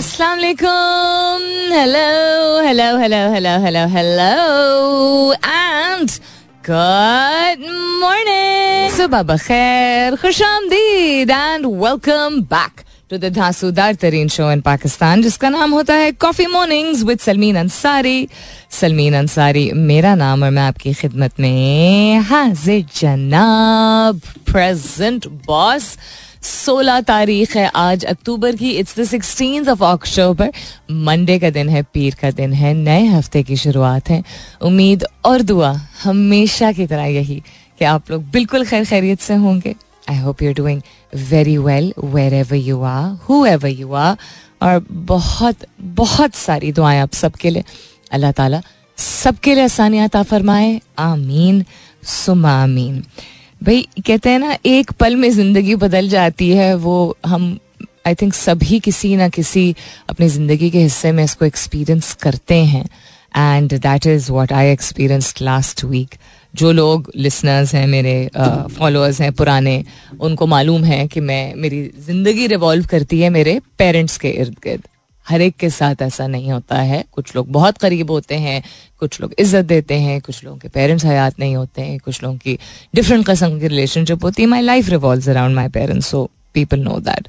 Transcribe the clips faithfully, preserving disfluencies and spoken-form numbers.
अस्सलाम वालेकुम, hello hello hello hello hello hello and good morning, सुबह बखैर, खुशामदीद and welcome back to the दासूदार तरीन शो इन पाकिस्तान जिसका नाम होता है coffee mornings with Salmeen Ansari. Salmeen Ansari मेरा नाम और मैं आपकी खिदमत में हाजिर जनाब। प्रेजेंट बॉस, सोलह तारीख है आज अक्टूबर की, it's the sixteenth of October, Monday का दिन है, पीर का दिन है, नए हफ्ते की शुरुआत है। उम्मीद और दुआ हमेशा की तरह यही कि आप लोग बिल्कुल खैर खैरियत से होंगे। I hope you are doing very well wherever you are, whoever you are, और बहुत बहुत सारी दुआएं आप सबके लिए। अल्लाह ताला सबके लिए आसानियात अता फरमाए, आमीन सुमा आमीन। भाई कहते हैं ना, एक पल में ज़िंदगी बदल जाती है, वो हम आई थिंक सभी किसी ना किसी अपनी ज़िंदगी के हिस्से में इसको एक्सपीरियंस करते हैं, and that is what I experienced last week. जो लोग लिसनर्स हैं मेरे, फॉलोअर्स uh, हैं पुराने, उनको मालूम है कि मैं मेरी ज़िंदगी रिवॉल्व करती है मेरे पेरेंट्स के इर्द गिर्द। हर एक के साथ ऐसा नहीं होता है, कुछ लोग बहुत करीब होते हैं, कुछ लोग इज्जत देते हैं, कुछ लोगों के पेरेंट्स हयात नहीं होते हैं, कुछ लोगों की डिफरेंट किस्म की रिलेशनशिप होती है। My life revolves around my parents, so people know that.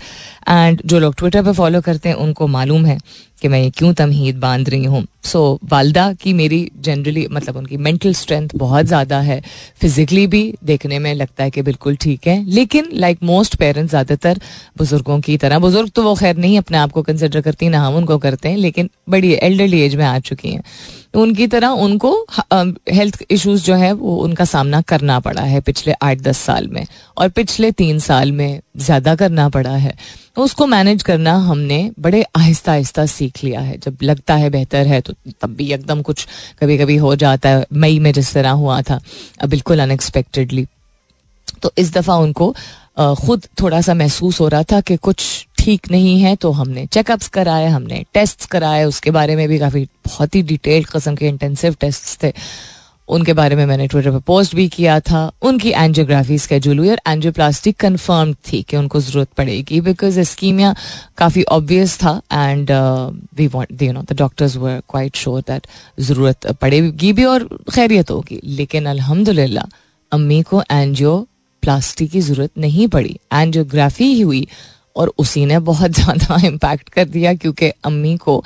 And जो लोग ट्विटर पे फॉलो करते हैं उनको मालूम है कि मैं ये क्यों तमहीद बांध रही हूँ। सो so, वालदा की मेरी जनरली मतलब उनकी मेंटल स्ट्रेंथ बहुत ज़्यादा है, फिज़िकली भी देखने में लगता है कि बिल्कुल ठीक है, लेकिन लाइक मोस्ट पेरेंट्स ज़्यादातर बुज़ुर्गों की तरह, बुज़ुर्ग तो वो खैर नहीं अपने आप को कंसिडर करती, ना हम उनको करते हैं, लेकिन बड़ी एल्डरली एज में आ चुकी हैं, तो उनकी तरह उनको हेल्थ इशूज़ जो है वो उनका सामना करना पड़ा है पिछले आठ दस साल में, और पिछले तीन साल में ज़्यादा करना पड़ा है। तो उसको मैनेज करना हमने बड़े आहिस्ता आहिस्ता सीख लिया है। जब लगता है बेहतर है तो तब भी एकदम कुछ कभी कभी हो जाता है, मई में जिस तरह हुआ था बिल्कुल अनएक्सपेक्टेडली। तो इस दफ़ा उनको ख़ुद थोड़ा सा महसूस हो रहा था कि कुछ ठीक नहीं है, तो हमने चेकअप्स कराए, हमने टेस्ट्स कराए, उसके बारे में भी काफ़ी बहुत ही डिटेल्ड किस्म के इंटेंसिव टेस्ट्स थे, उनके बारे में मैंने ट्विटर पर पोस्ट भी किया था। उनकी एंजियोग्राफी स्केड्यूल हुई और एंजियोप्लास्टिक कंफर्म थी कि उनको ज़रूरत पड़ेगी, बिकॉज इस्कीमिया काफ़ी ऑब्वियस था, and we want you know the doctors were quite sure that ज़रूरत पड़ेगी भी और खैरियत होगी। लेकिन अल्हम्दुलिल्लाह अम्मी को एंजियोप्लास्टी की ज़रूरत नहीं पड़ी, एंजियोग्राफी ही हुई, और उसी ने बहुत ज़्यादा इम्पैक्ट कर दिया, क्योंकि अम्मी को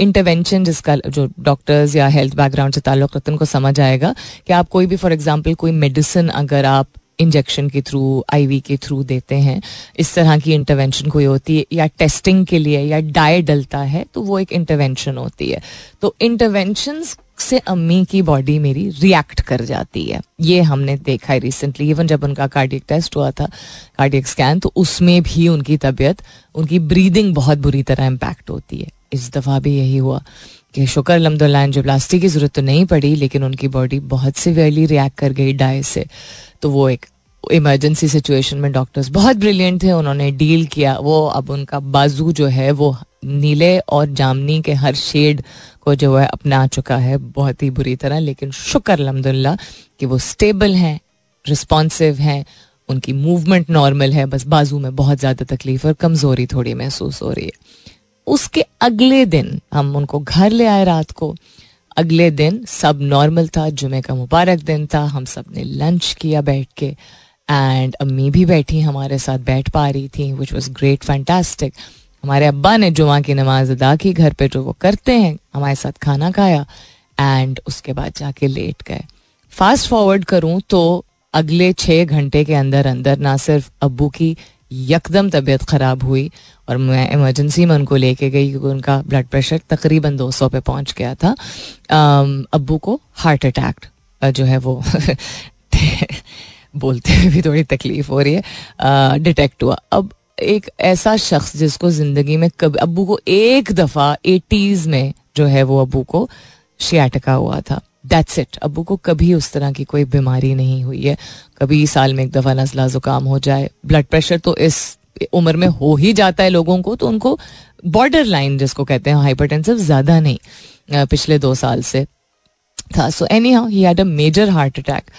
इंटरवेंशन जिसका जो डॉक्टर्स या हेल्थ बैकग्राउंड से ताल्लुक़ रखते हैं उनको समझ आएगा कि आप कोई भी फॉर एग्जांपल कोई मेडिसिन अगर आप इंजेक्शन के थ्रू, आईवी के थ्रू देते हैं, इस तरह की इंटरवेंशन कोई होती है, या टेस्टिंग के लिए या डाई डलता है तो वो एक इंटरवेंशन होती है। तो इंटरवेंशंस से अम्मी की बॉडी मेरी रिएक्ट कर जाती है, ये हमने देखा है रिसेंटली। इवन जब उनका कार्डियक टेस्ट हुआ था, कार्डियक स्कैन, तो उसमें भी उनकी तबीयत, उनकी ब्रीदिंग बहुत बुरी तरह इम्पैक्ट होती है। इस दफ़ा भी यही हुआ कि शुक्र अल्हम्दुलिल्लाह एंजियोप्लास्टी की ज़रूरत तो नहीं पड़ी, लेकिन उनकी बॉडी बहुत सीवियरली रिएक्ट कर गई डाई से। तो वो एक इमरजेंसी सिचुएशन में डॉक्टर्स बहुत ब्रिलियंट थे, उन्होंने डील किया। वो अब उनका बाजू जो है वो नीले और जामनी के हर शेड को जो है अपना चुका है बहुत ही बुरी तरह, लेकिन शुक्र अल्हम्दुलिल्लाह कि वो स्टेबल हैं, रिस्पॉन्सिव हैं, उनकी मूवमेंट नॉर्मल है, बस बाजू में बहुत ज़्यादा तकलीफ और कमज़ोरी थोड़ी महसूस हो रही है। उसके अगले दिन हम उनको घर ले आए रात को, अगले दिन सब नॉर्मल था, जुमे का मुबारक दिन था, हम सब ने लंच किया बैठ के, एंड अम्मी भी बैठी हमारे साथ, बैठ पा रही थी, विच वॉज ग्रेट, फैंटास्टिक। हमारे अब्बा ने जुमा की नमाज अदा की घर पे जो वो करते हैं, हमारे साथ खाना खाया, एंड उसके बाद जाके लेट गए। फास्ट फॉरवर्ड करूँ तो अगले छः घंटे के अंदर अंदर ना सिर्फ अब्बू की यकदम तबीयत ख़राब हुई और मैं इमरजेंसी में उनको लेके गई क्योंकि उनका ब्लड प्रेशर तकरीबन दो सौ पे पहुंच गया था, अब्बू को हार्ट अटैक जो है वो बोलते हुए भी थोड़ी तकलीफ हो रही है, डिटेक्ट हुआ। अब एक ऐसा शख्स जिसको ज़िंदगी में कभी, अब्बू को एक दफ़ा एटीज़ में जो है वो अब्बू को शियाटिका हुआ था, दैट्स इट। अब्बू को कभी उस तरह की कोई बीमारी नहीं हुई है, कभी साल में एक दफ़ा नज़ला ज़ुकाम हो जाए, ब्लड प्रेशर तो इस उम्र में हो ही जाता है लोगों को, तो उनको बॉर्डर लाइन जिसको कहते हैं हाइपरटेंसिव ज़्यादा नहीं पिछले दो साल से था। So anyhow he had a major heart attack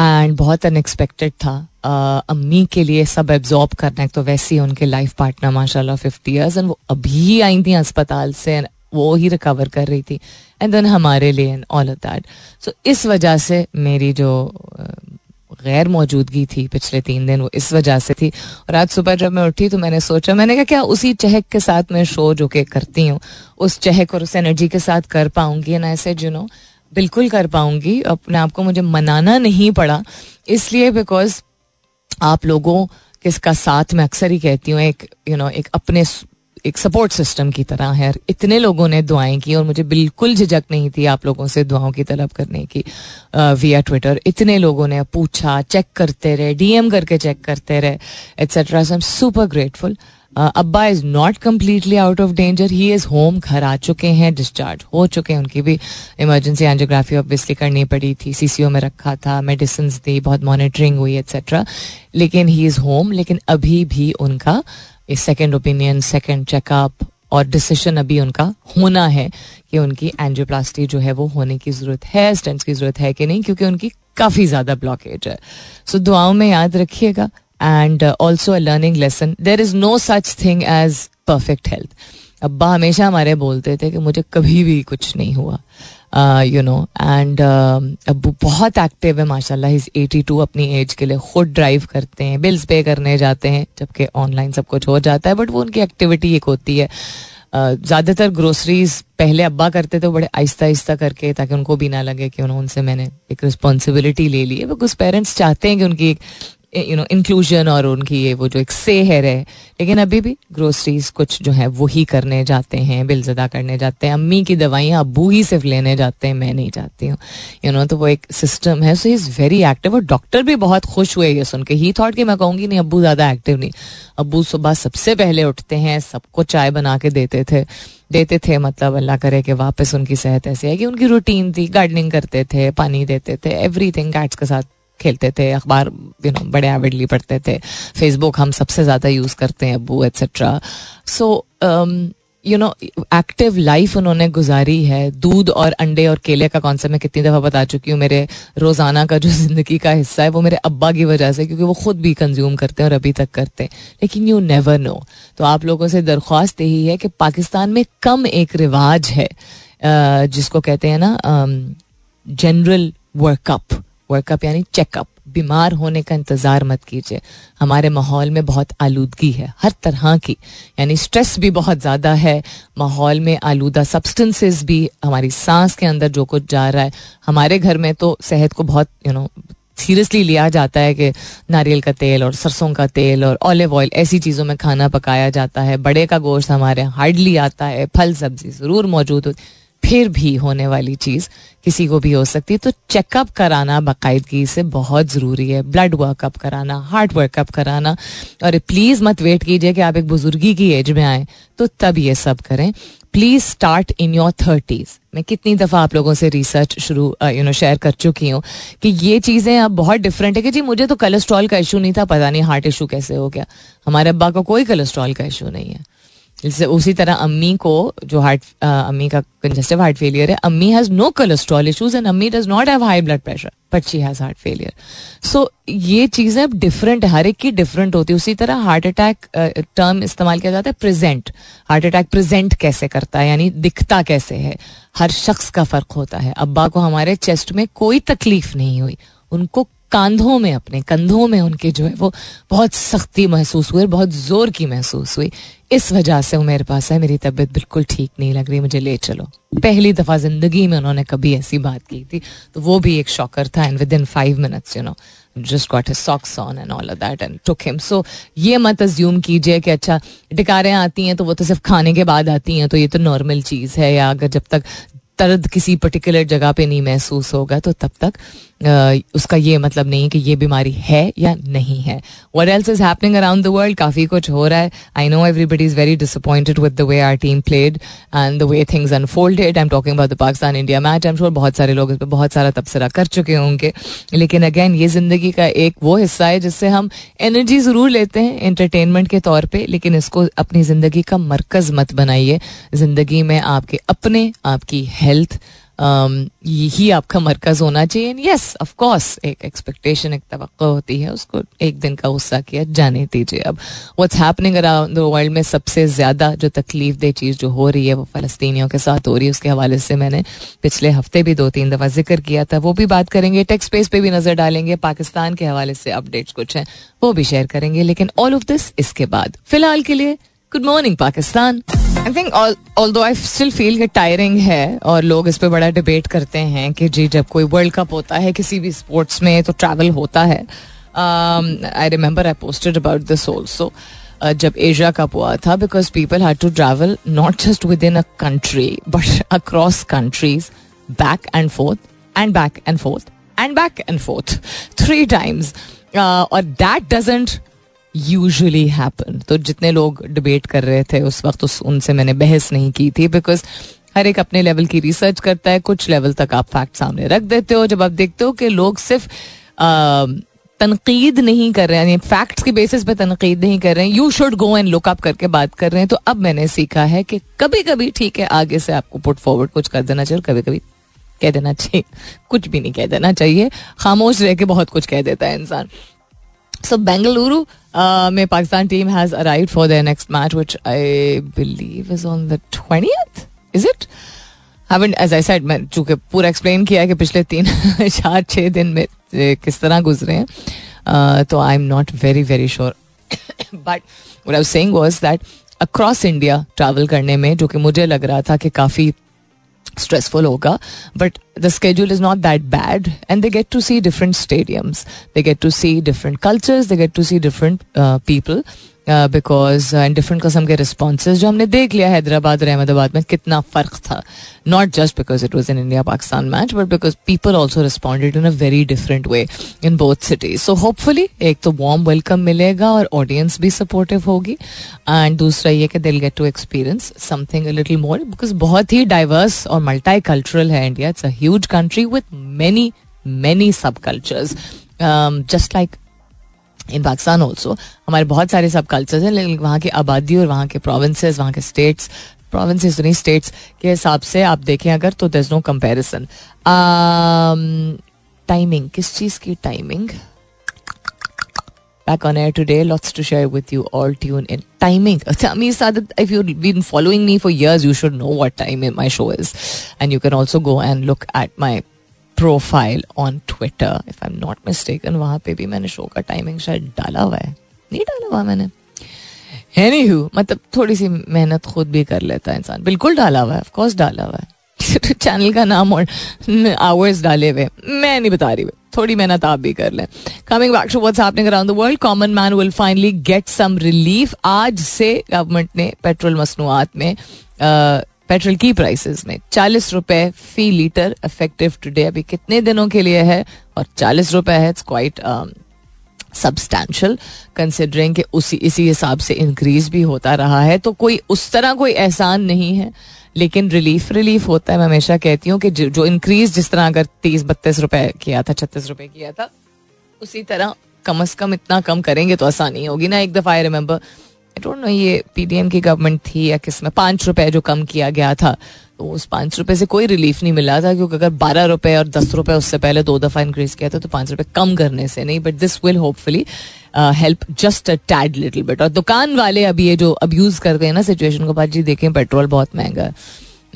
and बहुत अनएक्सपेक्टेड था। अम्मी के लिए सब एब्जॉर्ब करना है. तो वैसे ही उनके लाइफ पार्टनर माशाल्लाह फिफ्टी ईयर्स एंड वो अभी आई थी अस्पताल से, वो ही रिकवर कर रही थी, एंड देन हमारे लिए and all of that. So इस वजह से मेरी जो गैर मौजूदगी थी पिछले तीन दिन वो इस वजह से थी. और आज सुबह जब मैं उठी तो मैंने सोचा, मैंने कहा क्या उसी चहक के साथ मैं शो जो के करती हूँ उस चहक और उस एनर्जी के साथ कर पाऊँगी. And I said you know बिल्कुल कर पाऊँगी, अपने आप को मुझे मनाना नहीं पड़ा. इसलिए बिकॉज आप लोगों किसका साथ मैं अक्सर ही कहती हूँ एक यू नो एक अपने एक सपोर्ट सिस्टम की तरह है. इतने लोगों ने दुआएं की और मुझे बिल्कुल झिझक नहीं थी आप लोगों से दुआओं की तलब करने की विया ट्विटर. इतने लोगों ने पूछा, चेक करते रहे, डीएम करके चेक करते रहे etcetera. So I am super grateful. अब्बा is not completely out of danger, he is home, घर आ चुके हैं, डिस्चार्ज हो चुके हैं. उनकी भी इमरजेंसी एंजियोग्राफी ऑब्वियसली करनी पड़ी थी, सी सी ओ में रखा था, मेडिसिन दी, बहुत मॉनिटरिंग हुई एट्सेट्रा, लेकिन ही इज़ होम. लेकिन अभी भी उनका सेकेंड ओपिनियन, सेकेंड चेकअप और डिसीजन अभी उनका होना है कि उनकी एंजियोप्लास्टी जो है वो होने की ज़रूरत है, स्टेंट्स की ज़रूरत है कि नहीं, क्योंकि उनकी काफ़ी ज़्यादा ब्लॉकेज है. सो दुआओं में याद रखिएगा. And also a learning lesson, there is no such thing as perfect health. अब्बा हमेशा हमारे बोलते थे कि मुझे कभी भी कुछ नहीं हुआ, यू नो. एंड अब्बू बहुत एक्टिव है माशाल्लाह, इज़ एटी टू अपनी एज के लिए, खुद ड्राइव करते हैं, बिल्स पे करने जाते हैं, जबकि ऑनलाइन सब कुछ हो जाता है, बट वो उनकी एक्टिविटी एक होती है. ज़्यादातर ग्रोसरीज पहले अब्बा करते थे बड़े आहिस्ता आहिस्ता करके, ताकि उनको भी ना लगे कि उनसे मैंने एक रिस्पॉन्सिबिलिटी ले ली है. बिकॉज पेरेंट्स चाहते हैं कि उनकी एक यू नो इंक्लूजन और उनकी ये वो जो एक सेहर है, लेकिन अभी भी ग्रोसरीज कुछ जो है वो ही करने जाते हैं, बिल्स अदा करने जाते हैं, अम्मी की दवाइयाँ अबू ही सिर्फ लेने जाते हैं, मैं नहीं जाती हूँ, यू नो. तो वो एक सिस्टम है. So he is very active और डॉक्टर भी बहुत खुश हुए ये सुन के. ही थॉट कि मैं कहूँगी नहीं अबू ज़्यादा एक्टिव नहीं, अबू सुबह सबसे पहले उठते हैं, सबको चाय बना के देते थे देते थे मतलब अल्लाह करे कि वापस उनकी सेहत ऐसी है कि उनकी रूटीन थी, गार्डनिंग करते थे, पानी देते थे, एवरीथिंग, कैट्स के साथ खेलते थे, अखबार यू नो बड़े एविडली पढ़ते थे, फेसबुक हम सबसे ज़्यादा यूज़ करते हैं अबू etcetera. So you know active life उन्होंने गुजारी है. दूध और अंडे और केले का कॉन्सेप्ट मैं कितनी दफ़ा बता चुकी हूँ, मेरे रोज़ाना का जो ज़िंदगी का हिस्सा है वो मेरे अब्बा की वजह से, क्योंकि वो ख़ुद भी कंज्यूम करते हैं और अभी तक करते हैं. लेकिन यू नेवर नो. तो आप लोगों से दरख्वास्त यही है कि पाकिस्तान में कम एक रिवाज है uh, जिसको कहते हैं ना जनरल वर्कअप वर्कअप यानी चेकअप. बीमार होने का इंतज़ार मत कीजिए. हमारे माहौल में बहुत आलूदगी है हर तरह की, यानी स्ट्रेस भी बहुत ज़्यादा है माहौल में, आलूदा सब्सटेंसेस भी, हमारी सांस के अंदर जो कुछ जा रहा है. हमारे घर में तो सेहत को बहुत यू नो सीरियसली लिया जाता है कि नारियल का तेल और सरसों का तेल और ऑलिव ऑयल ऐसी चीज़ों में खाना पकाया जाता है. बड़े का गोश्त हमारे हार्डली आता है, फल सब्जी ज़रूर मौजूद होती, फिर भी होने वाली चीज़ किसी को भी हो सकती है. तो चेकअप कराना बाकायदगी से बहुत ज़रूरी है, ब्लड वर्कअप कराना, हार्ट वर्कअप कराना. और प्लीज़ मत वेट कीजिए कि आप एक बुजुर्गी की एज में आएँ तो तब ये सब करें. Please start in your thirties. मैं कितनी दफ़ा आप लोगों से रिसर्च शुरू यू नो शेयर कर चुकी हूँ कि ये चीज़ें अब बहुत डिफरेंट है कि जी मुझे तो कोलेस्ट्रॉल का इशू नहीं था, पता नहीं हार्ट इशू कैसे हो गया. हमारे अब्बा को कोई कोलेस्ट्रॉल का इशू नहीं है. उसी तरह अम्मी को जो हार्ट अम्मी का कंजेस्टिव हार्ट फेलियर है, अम्मी has no cholesterol issues and अम्मी does not have high blood pressure but she has heart failure. So ये चीज़ें अब डिफरेंट, हर एक की डिफरेंट होती है. उसी तरह हार्ट अटैक टर्म इस्तेमाल किया जाता है प्रेजेंट. हार्ट अटैक प्रेजेंट कैसे करता है यानी दिखता कैसे है, हर शख्स का फ़र्क होता है. अब्बा को हमारे चेस्ट में कोई तकलीफ नहीं हुई, उनको कांधों में अपने कंधों में उनके जो है वो बहुत सख्ती महसूस हुई, बहुत ज़ोर की महसूस हुई. इस वजह से वो मेरे पास है, मेरी तबीयत बिल्कुल ठीक नहीं लग रही, मुझे ले चलो. पहली दफ़ा ज़िंदगी में उन्होंने कभी ऐसी बात की थी, तो वो भी एक शॉकर था. And within five minutes you know just got his socks on and all of that and took him. So ये मत अज्यूम कीजिए कि अच्छा डकारें आती हैं तो वो तो सिर्फ खाने के बाद आती हैं, तो ये तो नॉर्मल चीज़ है. या अगर जब तक दर्द किसी पर्टिकुलर जगह पे नहीं महसूस होगा तो तब तक आ, उसका ये मतलब नहीं है कि ये बीमारी है या नहीं है. What else is happening around the world, काफ़ी कुछ हो रहा है. I know everybody is very disappointed with the way our team played and the way things unfolded. I'm talking about the Pakistan India match. I'm sure बहुत सारे लोग इस पर बहुत सारा तबसरा कर चुके होंगे, लेकिन अगेन ये ज़िंदगी का एक वो हिस्सा है जिससे हम एनर्जी ज़रूर लेते हैं एंटरटेनमेंट के तौर पर, लेकिन इसको अपनी ज़िंदगी का मरकज़ मत बनाइए. ज़िंदगी में आपके अपने, आपकी हेल्थ, यही आपका मरकज होना चाहिए. एंड यस ऑफ कोर्स एक एक्सपेक्टेशन, एक तवक्को होती है, उसको एक दिन का गुस्सा किया जाने दीजिए. अब what's happening around the world में सबसे ज़्यादा जो तकलीफ दे चीज़ जो हो रही है वो फ़लस्तीनियों के साथ हो रही है. उसके हवाले से मैंने पिछले हफ्ते भी दो तीन दफ़ा जिक्र किया था, वो भी बात करेंगे. टेक्स्ट पेज पर भी नज़र डालेंगे, पाकिस्तान के हवाले से अपडेट्स कुछ हैं वो भी शेयर करेंगे, लेकिन ऑल ऑफ दिस इसके बाद. फिलहाल के लिए good morning Pakistan. I think although I still feel कि टायरिंग है और लोग इस पर बड़ा डिबेट करते हैं कि जी जब कोई वर्ल्ड कप होता है किसी भी स्पोर्ट्स में तो ट्रैवल होता है. I remember I posted about this also जब एशिया कप हुआ था, because people had to travel not just within a country but across countries, back and forth and back and forth and back and forth three times, और that doesn't usually happen. तो जितने लोग debate कर रहे थे उस वक्त उस उनसे मैंने बहस नहीं की थी, बिकॉज हर एक अपने लेवल की रिसर्च करता है, कुछ लेवल तक आप फैक्ट सामने रख देते हो. जब आप देखते हो कि लोग सिर्फ आ, तनकीद नहीं कर रहे हैं, फैक्ट्स के बेसिस पे तनकीद नहीं कर रहे हैं, you should go and look up करके बात कर रहे हैं. तो अब मैंने सीखा है कि कभी कभी ठीक है आगे से आपको पुट फॉरवर्ड कुछ कर देना चाहिए, कभी कभी कह देना चाहिए, कुछ भी नहीं कह देना चाहिए. खामोश रह के बहुत कुछ कह देता है इंसान. सो बेंगलुरु में Pakistan team has arrived for their next match which I believe is on the twentieth, is it? Haven't, as I said, मैं चूँकि पूरा एक्सप्लेन किया है कि पिछले तीन चार छः दिन में किस तरह गुजरे हैं, तो I am not very very sure. But what I was saying was that across India travel करने में, जो कि मुझे लग रहा था कि काफ़ी स्ट्रेसफुल होगा, but the schedule is not that bad and they get to see different stadiums, they get to see different cultures, they get to see different people, because and different किस्म के रिस्पॉन्सेज जो हमने देख लिया हैदराबाद और अहमदाबाद में कितना फ़र्क था. Not just because it was an India Pakistan match, but because people also responded in a very different way in both cities. So hopefully एक तो वार्म वेलकम मिलेगा और ऑडियंस भी सपोर्टिव होगी, एंड दूसरा ये कि they'll get to experience something a little more, because बहुत ही diverse और मल्टी कल्चरल है India. It's a huge country with many many सब cultures, just like in Pakistan also हमारे बहुत सारे सब कल्चर्स हैं, लेकिन वहाँ की आबादी और वहाँ के प्रोविंसेस, वहाँ के स्टेट्स, प्रोविंसेस नहीं स्टेट्स के हिसाब से आप देखें अगर तो there is no comparison. Timing, किस चीज़ की timing? Back on air today, lots to share with you all. Tune in. Timing. I mean, Sadat, if you've been following me for years, you should know what time my show is. And you can also go and look at my profile on Twitter. If I'm not mistaken, वहाँ पे भी मैंने show का timing शायद डाला हुआ है. नहीं डाला हुआ मैंने. Anywho, मतलब थोड़ी सी मेहनत खुद भी कर लेता है इंसान. बिल्कुल डाला हुआ है. Of course डाला हुआ है. चैनल का नाम और आवर्स डाले हुए, मैं नहीं बता रही, थोड़ी मेहनत आप भी कर लें. Coming back to what's happening around the world, common man will finally get some relief. आज से गवर्नमेंट ने पेट्रोल मसनूआत में, पेट्रोल की प्राइसेस में चालीस रुपए फी लीटर इफेक्टिव टुडे. अभी कितने दिनों के लिए है और चालीस रुपए है, इट्स क्वाइट सब्सटैंशियल कंसिडरिंग कि उसी इसी हिसाब से इंक्रीज भी होता रहा है. तो कोई उस तरह कोई एहसान नहीं है, लेकिन रिलीफ रिलीफ होता है. मैं हमेशा कहती हूँ कि जो इंक्रीज जिस तरह अगर तीस बत्तीस रुपए किया था, छत्तीस रुपए किया था, उसी तरह कम अज कम इतना कम करेंगे तो आसानी होगी ना. एक दफ़ा I remember, I don't know ये पीडीएम की गवर्नमेंट थी या किस में, पाँच रुपए जो कम किया गया था, तो उस पाँच रुपए से कोई रिलीफ नहीं मिला था, क्योंकि अगर बारह रुपए और दस रुपए उससे पहले दो दफ़ा इंक्रीज किया था तो पाँच रुपए कम करने से नहीं. But this will hopefully help just a tad little bit. और दुकान वाले अभी ये जो अब्यूज़ कर गए ना सिचुएशन को, बात जी देखें पेट्रोल बहुत महंगा है,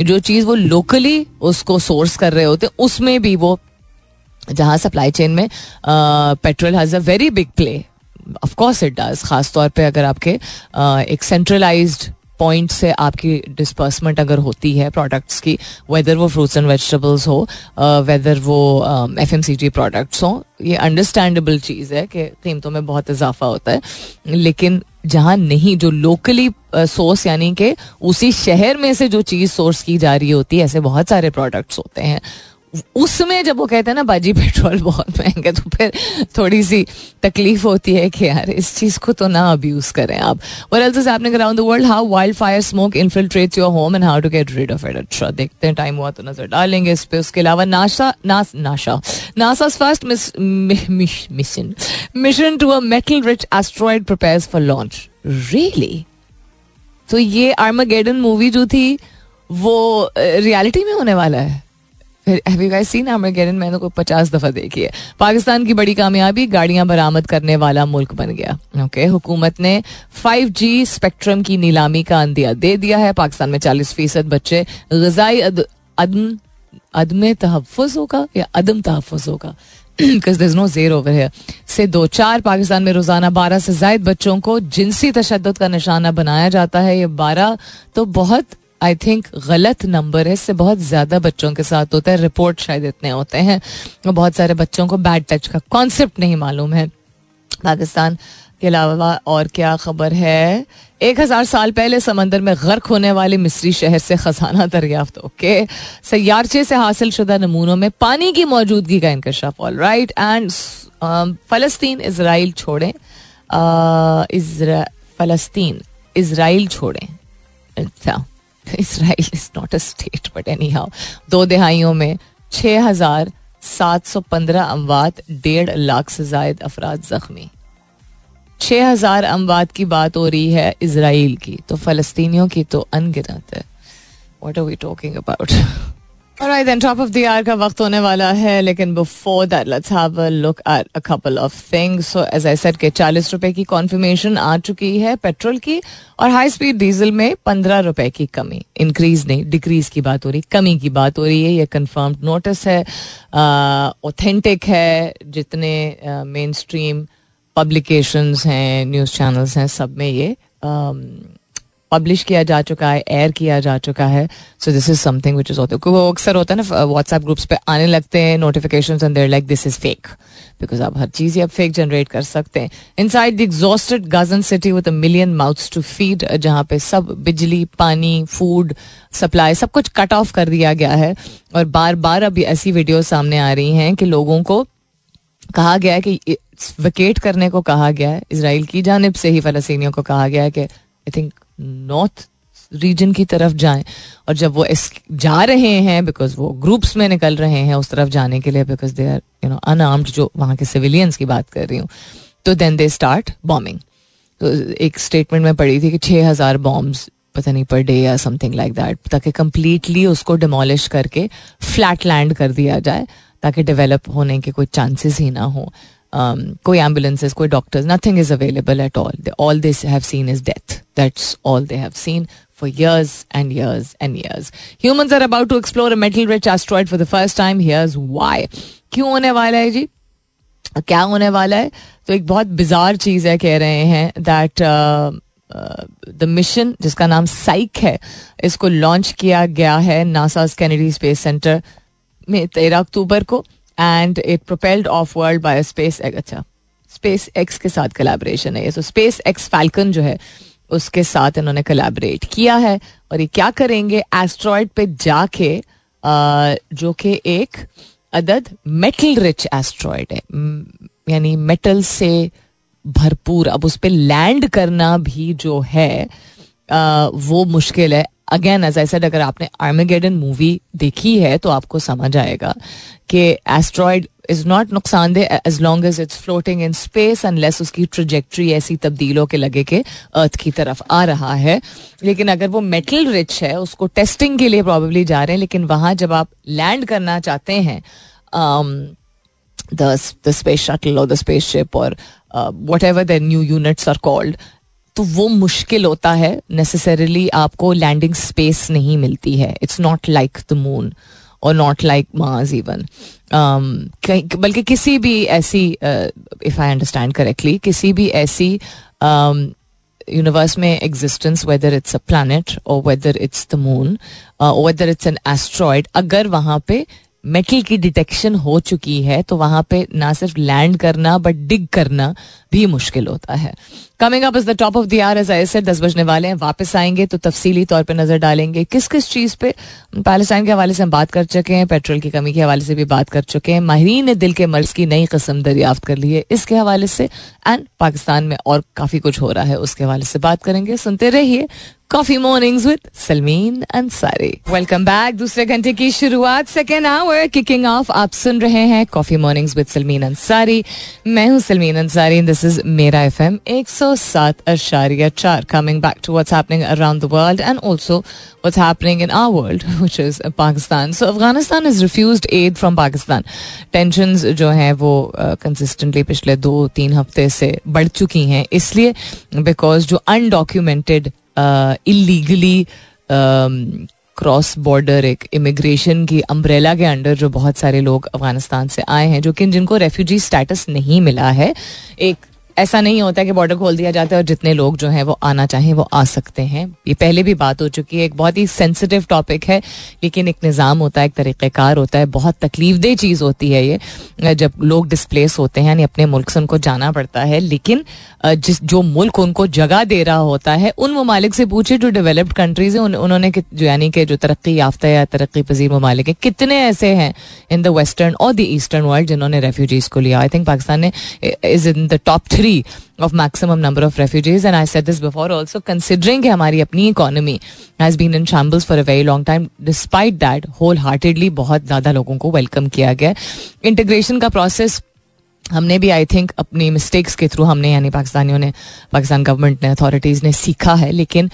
जो चीज़ वो लोकली उसको सोर्स कर रहे होते उसमें भी वो, जहाँ सप्लाई चेन में petrol has a very big play, of course it does, खास तौर पे अगर आपके आ, एक सेंट्रलाइज्ड पॉइंट से आपकी डिस्पर्समेंट अगर होती है प्रोडक्ट्स की, वेदर वो फ्रूट्स एंड वेजिटेबल्स हो, वेदर वो एफएमसीजी प्रोडक्ट्स हो. ये अंडरस्टैंडेबल चीज़ है कि कीमतों में बहुत इजाफा होता है, लेकिन जहाँ नहीं, जो लोकली सोर्स यानी कि उसी शहर में से जो चीज़ सोर्स की जा रही होती है, ऐसे बहुत सारे प्रोडक्ट्स होते हैं, उसमें जब वो कहते हैं ना बाजी पेट्रोल बहुत महंगा, तो फिर थोड़ी सी तकलीफ होती है कि यार इस चीज़ को तो ना अब्यूज़ करें आप. What else is happening around the world? How wildfire smoke infiltrates your home and how to get rid of it. अच्छा, देखते हैं, टाइम हुआ तो नजर डालेंगे इस पे. उसके अलावा नासा नास NASA NASA's first mission mission to a metal rich asteroid prepares for launch. Really? तो ये आर्मागेडन मूवी जो थी वो रियलिटी में होने वाला है. Have you guys seen Armageddon? मैंने को पचास दफा देखी है. पाकिस्तान की बड़ी कामयाबी, गाड़ियां बरामद करने वाला मुल्क बन गया. ओके, हुकूमत ने फाइव जी स्पेक्ट्रम की नीलामी का अंदिया दे दिया है. पाकिस्तान में चालीस फीसद बच्चे गजाई अदम अदम तहफ़ुज़ होगा या अदम तहफ़ुज़ होगा because there's no zero over here से दो चार. पाकिस्तान में रोजाना बारह से जायद बच्चों को जिनसी तशद्दुद का निशाना बनाया जाता है. ये बारह तो बहुत आई थिंक गलत नंबर है. इससे बहुत ज़्यादा बच्चों के साथ होता है. रिपोर्ट शायद इतने होते हैं. बहुत सारे बच्चों को बैड टच का कॉन्सेप्ट नहीं मालूम है. पाकिस्तान के अलावा और क्या खबर है? एक हज़ार साल पहले समंदर में गर्क होने वाले मिस्री शहर से खजाना दरियाफ्त. ओके, सयारचे से हासिल शुदा नमूनों में पानी की मौजूदगी का इंकशाफ. All right. एंड फलस्तीन इसराइल छोड़ें फलस्तीन इसराइल छोड़ें अच्छा Israel is not a state but anyhow. दो दहाइयों में छः हज़ार सात सौ पंद्रह अमवात, डेढ़ लाख से जायद अफराद जख्मी. छः हजार अमवात की बात हो रही है इसराइल की, तो फलस्तीनियों की तो अनगिनत है. What are we talking about? Alright then, top of the hour का वक्त होने वाला है, लेकिन before that let's have a look at a couple of things. So as I said के चालीस रुपए की कॉन्फर्मेशन आ चुकी है पेट्रोल की, और हाई स्पीड डीजल में पंद्रह रुपए की कमी. इंक्रीज नहीं, डिक्रीज की बात हो रही, कमी की बात हो रही है. यह कन्फर्म्ड नोटिस है, ऑथेंटिक है. जितने मेन स्ट्रीम पब्लिकेशंस हैं, न्यूज़ चैनल्स हैं, सब में ये पब्लिश किया जा चुका है, एयर किया जा चुका है. So this is something which is होता है. वो अक्सर होता है ना, व्हाट्सएप ग्रुप्स पे आने लगते हैं notifications and there like this is fake, because आप हर चीज़ ही अब फेक जनरेट कर सकते हैं. Inside the exhausted Gazan city with a million mouths to feed, जहाँ पे सब बिजली, पानी, फूड सप्लाई सब कुछ कट ऑफ कर दिया गया है. और बार बार अब ऐसी वीडियो सामने आ रही हैं कि लोगों को कहा गया है कि वेकेट करने को कहा गया है. इसराइल की जानिब से ही फलस्तीनियों को कहा गया है कि आई थिंक नॉर्थ रीजन की तरफ जाएं. और जब वो जा रहे हैं, बिकॉज वो ग्रुप्स में निकल रहे हैं उस तरफ जाने के लिए, because they are you know unarmed, जो वहाँ के सिविलियंस की बात कर रही हूँ, तो देन दे स्टार्ट बॉम्बिंग. तो एक स्टेटमेंट में पढ़ी थी कि छः हज़ार बॉम्ब्स पता नहीं पर डे या समथिंग लाइक दैट, ताकि कम्प्लीटली उसको डिमोलिश करके फ्लैट लैंड कर दिया जाए, ताकि डेवलप होने के कोई चांसेस ही ना हो. Um, कोई एम्बुलेंसेज, कोई doctors, nothing is available at all. All they have seen is death. That's all they have seen for years and years and years. Humans are about to explore a metal rich asteroid for the first time. Here's why. क्यों होने वाला है जी, क्या होने वाला है? तो एक बहुत बिजार चीज़ है. कह रहे हैं दैट द मिशन जिसका नाम साइक है, इसको लॉन्च किया गया है नासा कैनेडी स्पेस सेंटर में तेरह अक्टूबर को. And it propelled offworld by a Space X. अच्छा, Space X के साथ collaboration है ये. So Space X Falcon जो है उसके साथ इन्होंने collaborate किया है. और ये क्या करेंगे, asteroid पे जाके, जो कि एक अदद metal rich asteroid है, यानी metal से भरपूर. अब उस पर लैंड करना भी जो है वो मुश्किल है. अगेन एज आई सेड, अगर आपने आर्मागेडन मूवी देखी है तो आपको समझ आएगा कि एस्ट्रॉयड इज़ नॉट नुकसानदेह as long as it's floating in space, unless उसकी ट्रजेक्ट्री ऐसी तब्दीलों के लगे के अर्थ की तरफ आ रहा है. लेकिन अगर वो मेटल रिच है, उसको टेस्टिंग के लिए प्रॉबेबली जा रहे हैं. लेकिन वहाँ जब आप लैंड करना चाहते हैं, द स्पेस शटल और द स्पेस शिप और whatever the new units are called, तो वो मुश्किल होता है. नेसेसरीली आपको लैंडिंग स्पेस नहीं मिलती है. It's not like the moon और नॉट लाइक मार्स इवन, बल्कि किसी भी ऐसी, इफ़ आई अंडरस्टैंड करेक्टली, किसी भी ऐसी यूनिवर्स um, में existence, whether it's a planet और वेदर इट्स द मून और वेदर इट्स एन एस्ट्रॉयड, अगर वहाँ पे मेटल की डिटेक्शन हो चुकी है तो वहाँ पे ना सिर्फ लैंड करना बट डिग करना भी मुश्किल होता है. Coming up is the top of the hour. As I said, दस बजने वाले हैं. वापस आएंगे तो तफसीली तौर पे नज़र डालेंगे किस किस चीज़ पे. पैलेस्टाइन के हवाले से हम बात कर चुके हैं, पेट्रोल की कमी के हवाले से भी बात कर चुके हैं, माहरीन ने दिल के मर्ज की नई कस्म दरियाफ्त कर ली है इसके हवाले से, एंड पाकिस्तान में और काफ़ी कुछ हो रहा है उसके हवाले से बात करेंगे. सुनते रहिए coffee mornings with Salmeen Ansari. Welcome back. दूसरे घंटे की शुरुआत, सेकेंड आवर किकिंग ऑफ. आप सुन रहे हैं coffee mornings with Salmeen Ansari. मैं हूँ Salmeen Ansari. In the This is Mera F M one oh seven point four. Coming back to what's happening around the world and also what's happening in our world, which is Pakistan. So Afghanistan has refused aid from Pakistan. Tensions जो हैं वो consistently पिछले दो तीन हफ्ते से बढ़ चुकी हैं, इसलिए because जो undocumented illegally क्रॉस बॉर्डर एक इमिग्रेशन की अम्ब्रेला के अंडर जो बहुत सारे लोग अफगानिस्तान से आए हैं, जो कि जिनको रेफ्यूजी स्टेटस नहीं मिला है. एक ऐसा नहीं होता कि बॉर्डर खोल दिया जाता है और जितने लोग जो हैं वो आना चाहें वो आ सकते हैं. ये पहले भी बात हो चुकी है. एक बहुत ही सेंसिटिव टॉपिक है, लेकिन एक निज़ाम होता है, एक तरीक़ेकार होता है. बहुत तकलीफदेह चीज़ होती है ये जब लोग डिस्प्लेस होते हैं, यानी अपने मुल्क से उनको जाना पड़ता है. लेकिन जिस जो मुल्क उनको जगह दे रहा होता है, उन ममालिक से पूछे जो डेवलप्ड कंट्रीज़ हैं, उन, उन्होंने यानी कि जो तरक्की याफ्ता या तरक्की पजीर ममालिक हैं, कितने ऐसे हैं इन द वेस्टर्न और द ईस्टर्न वर्ल्ड जिन्होंने रेफ्यूजीज़ को लिया. आई थिंक पाकिस्तान ने is in the top three of maximum number of refugees, and I said this before also, considering कि हमारी अपनी economy has been in shambles for a very long time. Despite that, wholeheartedly बहुत ज़्यादा लोगों को welcome किया गया. Integration का process हमने भी आई थिंक अपनी मिस्टेक्स के थ्रू हमने यानी पाकिस्तानियों ने, पाकिस्तान गवर्नमेंट ने, अथॉरिटीज़ ने सीखा है. लेकिन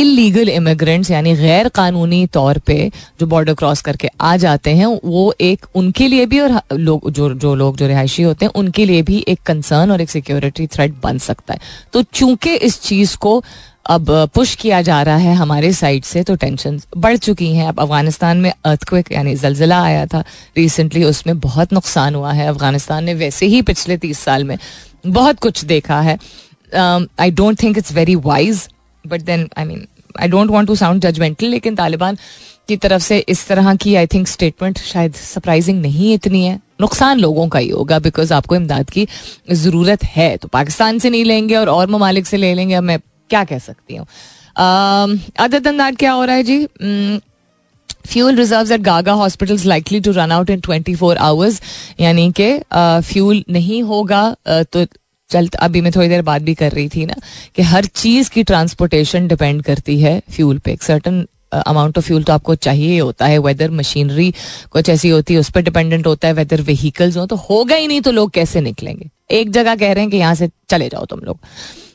इलीगल इमिग्रेंट्स यानी गैर कानूनी तौर पे जो बॉर्डर क्रॉस करके आ जाते हैं, वो एक उनके लिए भी और लोग जो जो लोग जो रिहायशी होते हैं उनके लिए भी एक कंसर्न और एक सिक्योरिटी थ्रेट बन सकता है. तो चूँकि इस चीज़ को अब पुश किया जा रहा है हमारे साइड से, तो टेंशन बढ़ चुकी हैं. अब अफगानिस्तान में अर्थक्वेक यानी जलजिला आया था रिसेंटली, उसमें बहुत नुकसान हुआ है. अफगानिस्तान ने वैसे ही पिछले तीस साल में बहुत कुछ देखा है. I don't think it's very wise, but then I mean I don't want to sound judgmental, लेकिन तालिबान की तरफ से इस तरह की आई थिंक स्टेटमेंट शायद सरप्राइजिंग नहीं इतनी है. नुकसान लोगों का ही होगा बिकॉज आपको इमदाद की ज़रूरत है, तो पाकिस्तान से नहीं लेंगे और और ममालिक से ले लेंगे. अब मैं क्या कह सकती हूँ. अदर देन दैट क्या हो रहा है जी? Fuel reserves at Gaza hospital likely to run out in twenty four hours, यानी कि फ्यूल नहीं होगा. uh, तो चल अभी मैं थोड़ी देर बाद भी कर रही थी ना कि हर चीज़ की ट्रांसपोर्टेशन डिपेंड करती है फ्यूल पे. एक सर्टन अमाउंट ऑफ फ्यूल तो आपको चाहिए होता है, वेदर मशीनरी कुछ ऐसी होती है उस पर डिपेंडेंट होता है, वेदर व्हीकल्स हो. तो होगा ही नहीं तो लोग कैसे निकलेंगे? एक जगह कह रहे हैं कि यहाँ से चले जाओ तुम लोग,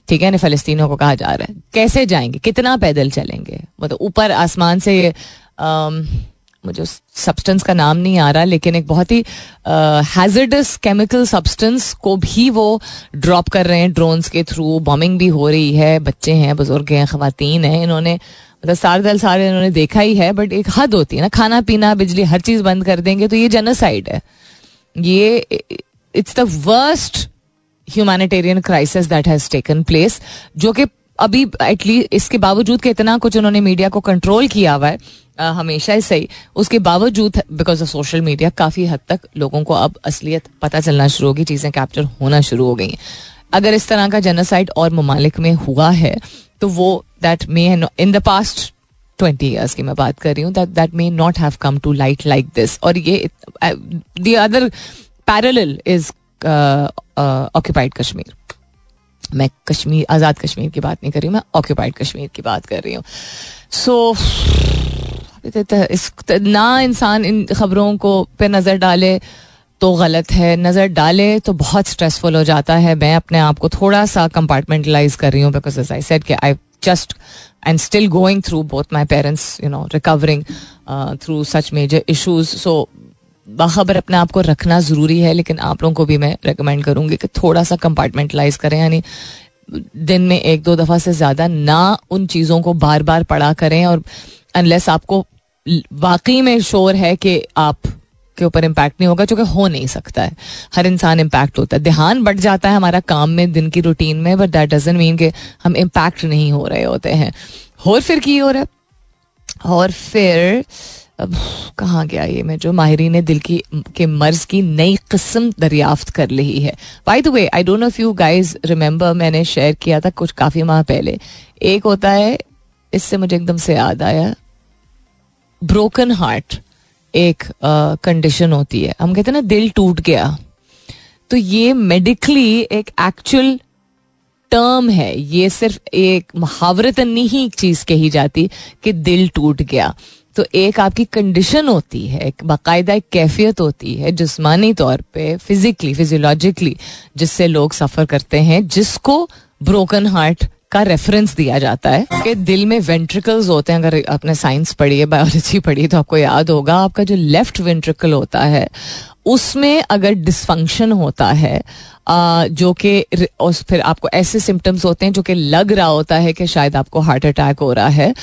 ठीक है ना, फ़लस्तीनियों को कहा जा रहा है. कैसे जाएंगे? कितना पैदल चलेंगे? मतलब ऊपर आसमान से ये मुझे उस सब्सटेंस का नाम नहीं आ रहा, लेकिन एक बहुत ही हैजर्डस केमिकल सब्सटेंस को भी वो ड्रॉप कर रहे हैं ड्रोन्स के थ्रू. बॉम्बिंग भी हो रही है. बच्चे हैं, बुजुर्ग हैं, ख़वातीन हैं, इन्होंने मतलब सारे दल सारे इन्होंने देखा ही है. बट एक हद होती है ना, खाना पीना बिजली हर चीज़ बंद कर देंगे तो ये जेनोसाइड है. ये it's the worst humanitarian crisis that has taken place, जो कि अभी एटलीस्ट इसके बावजूद कि इतना कुछ उन्होंने मीडिया को कंट्रोल किया हुआ है हमेशा से ही, उसके बावजूद बिकॉज ऑफ सोशल मीडिया काफ़ी हद तक लोगों को अब असलियत पता चलना शुरू होगी, चीज़ें कैप्चर होना शुरू हो गई हैं. अगर इस तरह का जेनोसाइड और ममालिक में हुआ है तो वो that may in the past twenty years की मैं बात कर रही हूँ, that that may not have come to light like this. और ये the other parallel is occupied Kashmir. मैं कश्मीर आज़ाद कश्मीर की बात नहीं कर रही हूँ, मैं ऑक्यूपाइड कश्मीर की बात कर रही हूँ. सो ना इंसान इन खबरों को पे नज़र डाले तो गलत है, नज़र डाले तो बहुत स्ट्रेसफुल हो जाता है. मैं अपने आप को थोड़ा सा कंपार्टमेंटलाइज कर रही हूँ बिकॉज एज आई सेड कि आई just and still going through both my parents, you know, recovering uh, through such major issues. So बाखबर अपने आप को रखना ज़रूरी है, लेकिन आप लोगों को भी मैं रिकमेंड करूँगी कि थोड़ा सा कंपार्टमेंटलाइज करें, यानी दिन में एक दो दफ़ा से ज़्यादा ना उन चीज़ों को बार बार पढ़ा करें. और अनलेस आपको वाकई में शोर है कि आप के ऊपर इम्पैक्ट नहीं होगा, जो कि हो नहीं सकता है. हर इंसान इम्पैक्ट होता है, ध्यान बढ़ जाता है हमारा काम में, दिन की रूटीन में, बट दैट डजंट मीन कि हम इम्पैक्ट नहीं हो रहे होते हैं. और फिर की हो रहा है और फिर अब कहाँ गया ये? मैं जो माहिरीन ने दिल की के मर्ज की नई किस्म दरियाफ्त कर ली है. By the way, I don't know if you guys remember, मैंने शेयर किया था कुछ काफ़ी माह पहले. एक होता है, इससे मुझे एकदम से याद आया, ब्रोकन हार्ट एक कंडीशन uh, होती है. हम कहते हैं ना दिल टूट गया, तो ये मेडिकली एक एक्चुअल टर्म है, ये सिर्फ एक मुहावरत नहीं चीज कही जाती कि दिल टूट गया. तो एक आपकी कंडीशन होती है, एक बाकायदा एक कैफियत होती है जिस्मानी तौर पे, फिजिकली फिजियोलॉजिकली, जिससे लोग सफ़र करते हैं, जिसको ब्रोकन हार्ट का रेफरेंस दिया जाता है कि दिल में वेंट्रिकल्स होते हैं. अगर आपने साइंस पढ़ी है, बायोलॉजी पढ़ी है, तो आपको याद होगा आपका जो लेफ्ट वेंट्रिकल होता है उसमें अगर डिसफंक्शन होता है जो कि, और फिर आपको ऐसे सिम्टम्स होते हैं जो कि लग रहा होता है कि शायद आपको हार्ट अटैक हो रहा है,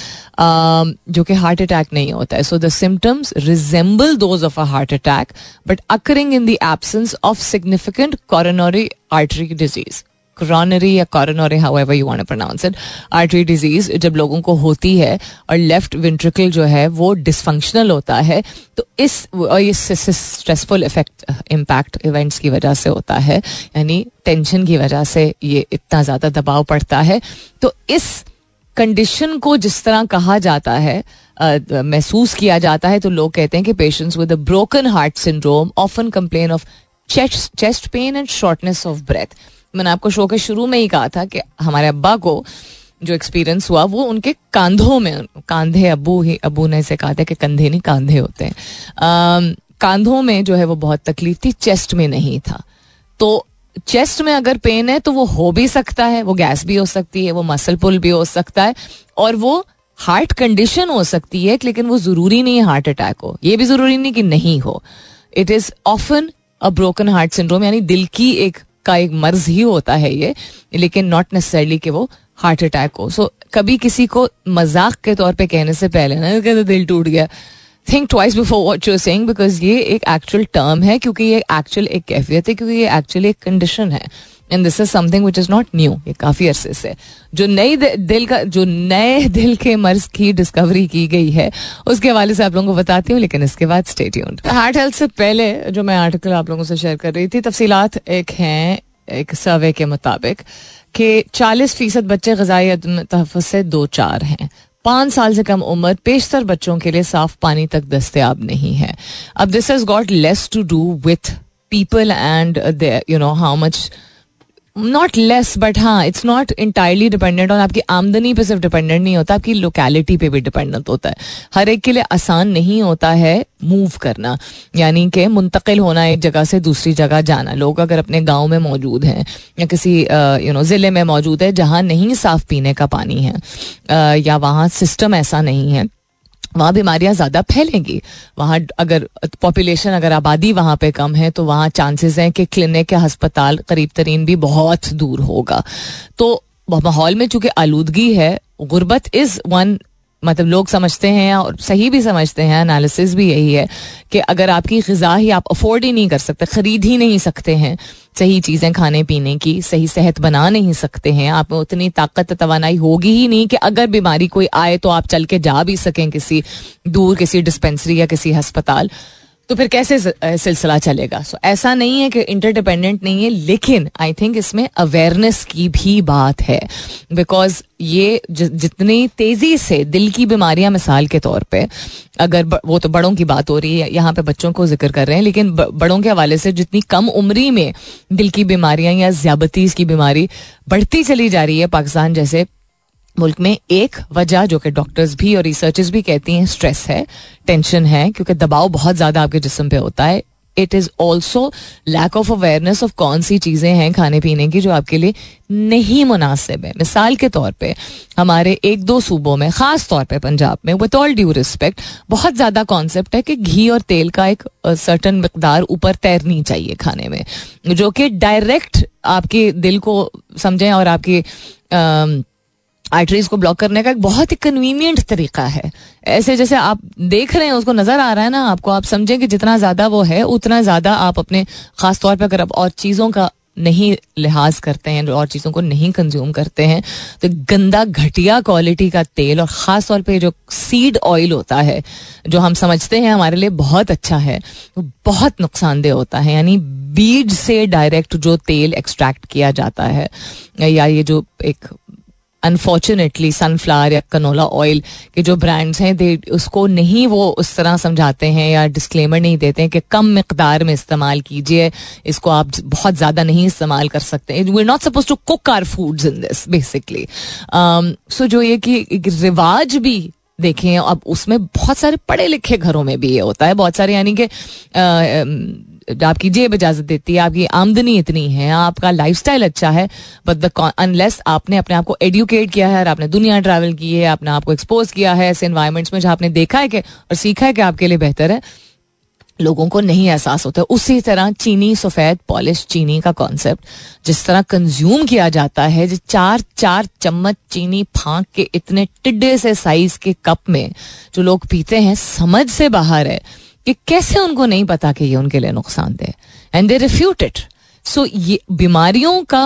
जो कि हार्ट अटैक नहीं होता है. So the symptoms resemble those of a heart attack but occurring in the absence of significant coronary artery disease, coronary या coronary, however you want to pronounce it, artery disease जब लोगों को होती है और लेफ्ट वेंट्रिकल जो है वो डिसफंक्शनल होता है, तो इस और ये स्ट्रेसफुल इफेक्ट इम्पैक्ट इवेंट्स की वजह से होता है, यानी टेंशन की वजह से ये इतना ज़्यादा दबाव पड़ता है. तो इस कंडीशन को जिस तरह कहा जाता है, महसूस किया जाता है, तो लोग कहते हैं कि patients with a broken heart syndrome often complain of chest chest pain and shortness of breath. मैंने आपको शो के शुरू में ही कहा था कि हमारे अब्बा को जो एक्सपीरियंस हुआ वो उनके कांधों में, कांधे अबू ही अबू ने इसे कहा था कि कंधे नहीं कांधे होते हैं, कांधों में जो है वो बहुत तकलीफ थी, चेस्ट में नहीं था. तो चेस्ट में अगर पेन है तो वो हो भी सकता है, वो गैस भी हो सकती है, वो मसल पुल भी हो सकता है, और वो हार्ट कंडीशन हो सकती है, लेकिन वो ज़रूरी नहीं है हार्ट अटैक हो, ये भी ज़रूरी नहीं कि नहीं हो. It is often a broken heart syndrome, यानी दिल की एक का एक मर्ज ही होता है ये, लेकिन नॉट नेसेसरली कि वो हार्ट अटैक हो. सो कभी किसी को मजाक के तौर पे कहने से पहले ना कहते दिल टूट गया, think twice before what you are saying, because ये एक एक्चुअल टर्म है, क्योंकि ये एक्चुअल एक कैफियत है, क्योंकि ये एक्चुअली एक कंडीशन है, and this is something which is not new. ये काफ़ी अरसे से जो नई दिल का जो नए दिल के मर्ज की डिस्कवरी की गई है उसके हवाले से आप लोगों को बताती हूँ, लेकिन इसके बाद स्टे ट्यून्ड. हार्ट हेल्थ से पहले जो मैं आर्टिकल आप लोगों से शेयर कर रही थी, तफसीलात एक हैं एक सर्वे के मुताबिक कि चालीस फीसद बच्चे ग़िज़ाई अदम तहफ़्फ़ुज़ से दो चार हैं. पाँच साल से कम उम्र पेशतर बच्चों के लिए साफ पानी तक दस्तयाब नहीं है. अब this has got less to do with people and you know how much, not less but हाँ it's not entirely dependent on, आपकी आमदनी पे सिर्फ डिपेंडेंट नहीं होता, आपकी लोकेलिटी पे भी डिपेंडेंट होता है. हर एक के लिए आसान नहीं होता है मूव करना, यानी कि मुंतकिल होना, एक जगह से दूसरी जगह जाना. लोग अगर अपने गांव में मौजूद हैं या किसी यू नो ज़िले में मौजूद है जहाँ नहीं साफ़ पीने का पानी है uh, या वहाँ सिस्टम ऐसा नहीं है, वहाँ बीमारियाँ ज़्यादा फैलेंगी. वहाँ अगर पॉपुलेशन, अगर आबादी वहाँ पे कम है तो वहाँ चांसेस हैं कि क्लिनिक या हस्पताल करीब तरीन भी बहुत दूर होगा. तो माहौल में चूँकि आलूदगी है, गुर्बत इज़ वन, मतलब लोग समझते हैं और सही भी समझते हैं, एनालिसिस भी यही है कि अगर आपकी ग़िज़ा ही आप अफोर्ड ही नहीं कर सकते, ख़रीद ही नहीं सकते हैं सही चीज़ें खाने पीने की, सही सेहत बना नहीं सकते हैं, आप में उतनी ताकत तवानाई होगी ही नहीं कि अगर बीमारी कोई आए तो आप चल के जा भी सकें किसी दूर किसी डिस्पेंसरी या किसी हस्पताल, तो फिर कैसे सिलसिला चलेगा. सो ऐसा नहीं है कि इंटरडिपेंडेंट नहीं है, लेकिन आई थिंक इसमें अवेयरनेस की भी बात है, बिकॉज ये जितनी तेज़ी से दिल की बीमारियां, मिसाल के तौर पे अगर ब, वो तो बड़ों की बात हो रही है, यहाँ पे बच्चों को जिक्र कर रहे हैं, लेकिन ब, बड़ों के हवाले से जितनी कम उम्री में दिल की बीमारियां या ज़ियाबतीस की बीमारी बढ़ती चली जा रही है पाकिस्तान जैसे मुल्क में, एक वजह जो कि डॉक्टर्स भी और रिसर्चर्स भी कहती हैं स्ट्रेस है, टेंशन है, क्योंकि दबाव बहुत ज़्यादा आपके जिस्म पे होता है. It is also lack of awareness of कौन सी चीज़ें हैं खाने पीने की जो आपके लिए नहीं मुनासिब है. मिसाल के तौर पे हमारे एक दो सूबों में, ख़ास तौर पे पंजाब में, विद ऑल ड्यू रिस्पेक्ट, बहुत ज़्यादा कॉन्सेप्ट है कि घी और तेल का एक सर्टन मकदार ऊपर तैरनी चाहिए खाने में, जो कि डायरेक्ट आपके दिल को समझें और आपके आर्टरीज को ब्लॉक करने का एक बहुत ही कन्वीनियंट तरीका है. ऐसे जैसे आप देख रहे हैं उसको नज़र आ रहा है ना आपको, आप समझें कि जितना ज़्यादा वो है उतना ज़्यादा आप अपने, ख़ास तौर पर अगर आप और चीज़ों का नहीं लिहाज करते हैं, और चीज़ों को नहीं कंज्यूम करते हैं, तो गंदा घटिया क्वालिटी का तेल और ख़ास तौर पे जो सीड ऑयल होता है जो हम समझते हैं हमारे लिए बहुत अच्छा है, वो बहुत नुकसानदेह होता है. यानी बीज से डायरेक्ट जो तेल एक्सट्रैक्ट किया जाता है, या ये जो एक अनफॉर्चुनेटली सनफ्लावर या कनोला ऑयल के जो ब्रांड्स हैं दे उसको नहीं वो उस तरह समझाते हैं या डिस्क्लेमर नहीं देते हैं कि कम मकदार में इस्तेमाल कीजिए, इसको आप बहुत ज़्यादा नहीं इस्तेमाल कर सकते. We are not suppose to cook our foods in this basically. So जो ये कि रिवाज भी देखें, अब उसमें बहुत सारे पढ़े लिखे घरों में भी ये होता है, बहुत सारे यानी कि आपकी जेब इजाजत देती है, आपकी आमदनी इतनी है, आपका लाइफस्टाइल अच्छा है, बट द अनलेस आपने अपने आप को एडुकेट किया है और आपने दुनिया ट्रैवल की है, आपने आपको एक्सपोज किया है ऐसे एनवायरमेंट्स में जहाँ आपने देखा है कि और सीखा है कि आपके लिए बेहतर है, लोगों को नहीं एहसास होता है. उसी तरह चीनी, सफ़ेद पॉलिश चीनी का कॉन्सेप्ट जिस तरह कंज्यूम किया जाता है, जो चार चार चम्मच चीनी फांक के इतने टिड्डे से साइज के कप में जो लोग पीते हैं, समझ से बाहर है कि कैसे उनको नहीं पता कि ये उनके लिए नुकसानदेह है. And they refute it. So ये बीमारियों का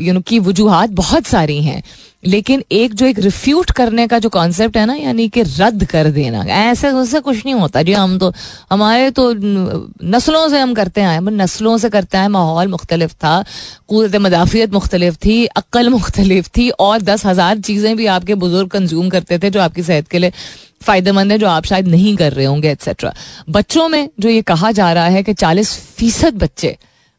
यू नो की वजूहात बहुत सारी हैं, लेकिन एक जो एक रिफ्यूट करने का जो कॉन्सेप्ट है ना, यानी कि रद्द कर देना, ऐसे उससे कुछ नहीं होता जी, हम तो हमारे तो नस्लों से हम करते आए नस्लों से करते आए माहौल मुख्तलिफ था, क़ुव्वत मदाफ़ियत मुख्तलिफ थी, अक्ल मुख्तलिफ थी, और दस हज़ार चीज़ें भी आपके बुज़ुर्ग कंज्यूम करते थे जो आपकी सेहत के लिए फ़ायदेमंद है, जो आप शायद नहीं कर रहे होंगे एक्सेट्रा. बच्चों में जो ये कहा जा रहा है कि चालीस फीसद बच्चे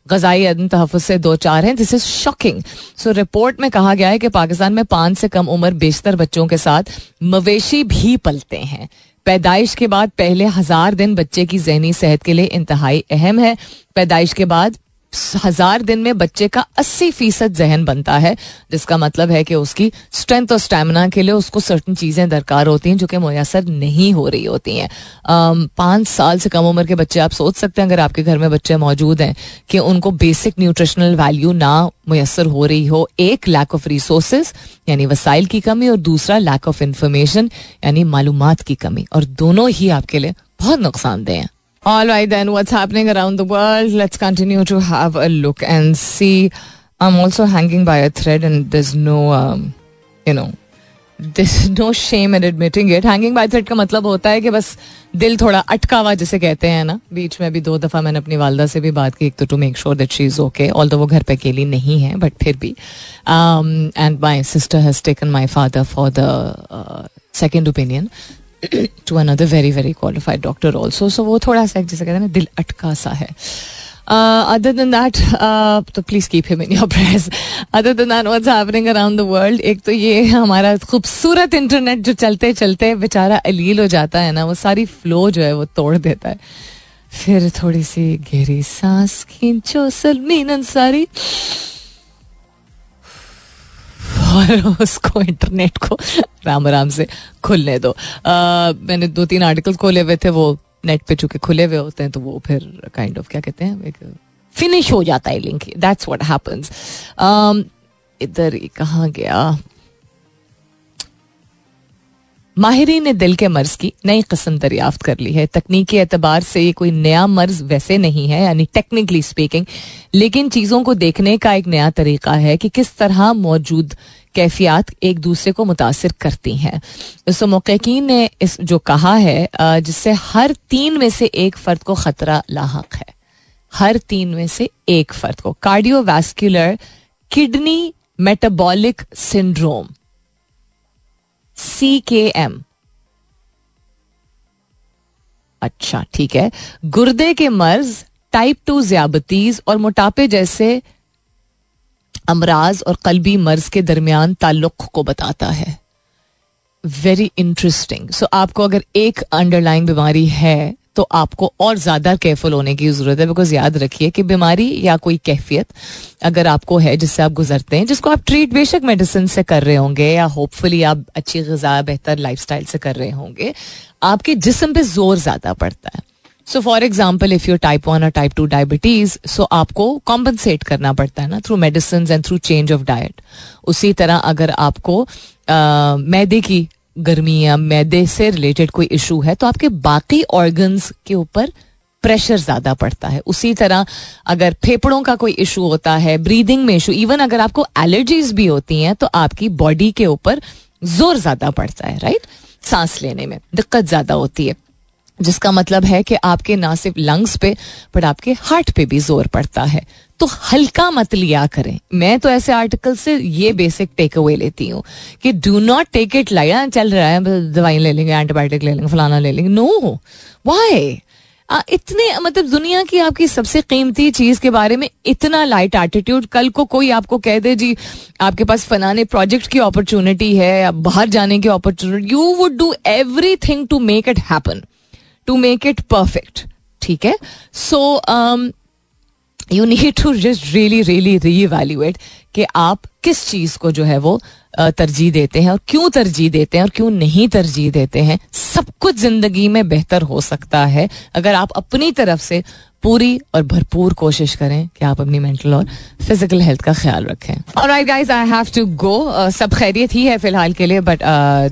ग़ज़ाई अदम तहफ़्फ़ुज़ से दो चार हैं, this is shocking. So report में कहा गया है कि पाकिस्तान में पाँच से कम उम्र बेशतर बच्चों के साथ मवेशी भी पलते हैं. पैदाइश के बाद पहले हज़ार दिन बच्चे की ज़हनी सेहत के लिए इंतहाई अहम है. पैदाइश के बाद हज़ार दिन में बच्चे का अस्सी फ़ीसद जहन बनता है, जिसका मतलब है कि उसकी स्ट्रेंथ और स्टेमिना के लिए उसको सर्टन चीज़ें दरकार होती हैं जो कि मुयसर नहीं हो रही होती हैं. पाँच साल से कम उम्र के बच्चे, आप सोच सकते हैं अगर आपके घर में बच्चे मौजूद हैं कि उनको बेसिक न्यूट्रिशनल वैल्यू ना मुयसर हो रही हो. एक, लैक ऑफ रिसोर्स यानी वसाइल की कमी, और दूसरा लैक ऑफ इंफॉर्मेशन यानी मालूमात की कमी, और दोनों ही आपके लिए बहुत नुकसानदेह हैं. All right then, what's happening around the world? Let's continue to have a look and see. I'm also hanging by a thread, and there's no, um, you know, there's no shame in admitting it. Hanging by a thread का मतलब होता है कि बस दिल थोड़ा अटका हुआ, जिसे कहते हैं ना. बीच में भी दो दफ़ा मैंने अपनी वालदा से भी बात की, एक तो to make sure that she's okay, although वो घर पे अकेली नहीं है, but फिर भी. Um, and my sister has taken my father for the uh, second opinion. To another very very qualified doctor also. सो वो थोड़ा सा जैसे कहते हैं ना, दिल अटका सा है. अदर देन दैट, तो please keep him in your prayers. Other than that, what's happening around the world. एक तो ये हमारा खूबसूरत इंटरनेट जो चलते चलते बेचारा अलील हो जाता है ना, वो सारी फ्लो जो है वो तोड़ देता है. फिर थोड़ी सी गहरी सांस खींचो सलमीन अंसारी, और उसको इंटरनेट को राम राम से खुलने दो. आ, मैंने दो तीन आर्टिकल खोले हुए थे, वो नेट पे चूंकि खुले हुए होते हैं तो वो फिर काइंड ऑफ क्या कहते हैं, फिनिश हो जाता है लिंक. That's what happens. इधर कहाँ गया? माहिरीन ने दिल के मर्ज की नई किस्म दरियाफ्त कर ली है. तकनीकी एतबार से ये कोई नया मर्ज वैसे नहीं है, यानी टेक्निकली स्पीकिंग, लेकिन चीज़ों को देखने का एक नया तरीका है कि किस तरह मौजूद कैफियत एक दूसरे को मुतासिर करती हैं. इस मुहक़क़िक़ीन ने इस जो कहा है, जिससे हर तीन में से एक फ़र्द को ख़तरा लाहक़ है. हर तीन में से एक फ़र्द को cardiovascular kidney metabolic syndrome C K M. अच्छा, ठीक है. गुर्दे के मर्ज, टाइप टू ज़ियाबतीज़ और मोटापे जैसे अमराज और कल्बी मर्ज के दरमियान ताल्लुक को बताता है. Very interesting. सो आपको अगर एक अंडरलाइन बीमारी है तो आपको और ज़्यादा केयरफुल होने की ज़रूरत है, बिकॉज याद रखिए कि बीमारी या कोई कैफियत अगर आपको है जिससे आप गुजरते हैं, जिसको आप ट्रीट बेशक मेडिसिन से कर रहे होंगे या होपफुली आप अच्छी ग़िज़ा, बेहतर लाइफस्टाइल से कर रहे होंगे, आपके जिस्म पे जोर ज़्यादा पड़ता है. So for example, if you type one और टाइप टू डायबिटीज़, सो आपको कॉम्पनसेट करना पड़ता है ना, through medicine and through change of diet. उसी तरह अगर आपको आ, मैदे की गर्मी या मैदे से रिलेटेड कोई इशू है तो आपके बाकी ऑर्गन्स के ऊपर प्रेशर ज़्यादा पड़ता है. उसी तरह अगर फेफड़ों का कोई इशू होता है, ब्रीदिंग में इशू, इवन अगर आपको एलर्जीज भी होती हैं तो आपकी बॉडी के ऊपर जोर ज़्यादा पड़ता है, राइट? सांस लेने में दिक्कत ज़्यादा होती है, जिसका मतलब है कि आपके ना सिर्फ लंग्स पे बट आपके हार्ट पे भी जोर पड़ता है. तो हल्का मत लिया करें. मैं तो ऐसे आर्टिकल से ये बेसिक टेक अवे लेती हूँ कि do not take it light चल रहा है दवाई ले लेंगे, एंटीबायोटिक ले लेंगे, फलाना ले लेंगे. नो, वाई इतने, मतलब दुनिया की आपकी सबसे कीमती चीज के बारे में इतना लाइट एटीट्यूड. कल को कोई आपको कह दे जी आपके पास फलाने प्रोजेक्ट की अपॉर्चुनिटी है, आप बाहर जाने की opportunity, you would do everything to make it happen, to make it perfect. ठीक है, so you need to just really really reevaluate कि आप किस चीज को जो है वो तरजीह देते हैं और क्यों तरजीह देते हैं और क्यों नहीं तरजीह देते हैं. सब कुछ जिंदगी में बेहतर हो सकता है अगर आप अपनी तरफ से पूरी और भरपूर कोशिश करें कि आप अपनी मेंटल और फिजिकल हेल्थ का ख्याल रखें. Alright guys, I have to go. सब खैरियत ही है फिलहाल के लिए, but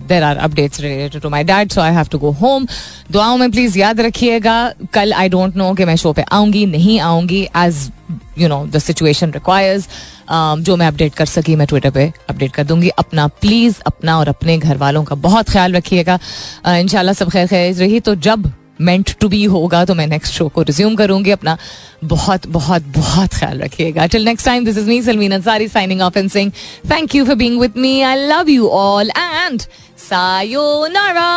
there are updates related to my dad, so I have to go home. दुआओं में प्लीज याद रखिएगा. कल आई डोंट नो कि मैं शो पे आऊंगी नहीं आऊंगी, as you know the situation requires. जो मैं अपडेट कर सकी मैं ट्विटर पे अपडेट कर दूंगी. अपना प्लीज, अपना और अपने घर वालों का बहुत ख्याल रखिएगा. uh, इंशाल्लाह सब खैर खैर रही, तो जब मेंट टू बी होगा तो मैं नेक्स्ट शो को रिज्यूम करूंगी. अपना बहुत बहुत बहुत ख्याल रखिएगा. Till next time, this is me Salmeen Ansari signing off and saying thank you for being with me. I love you all and sayonara.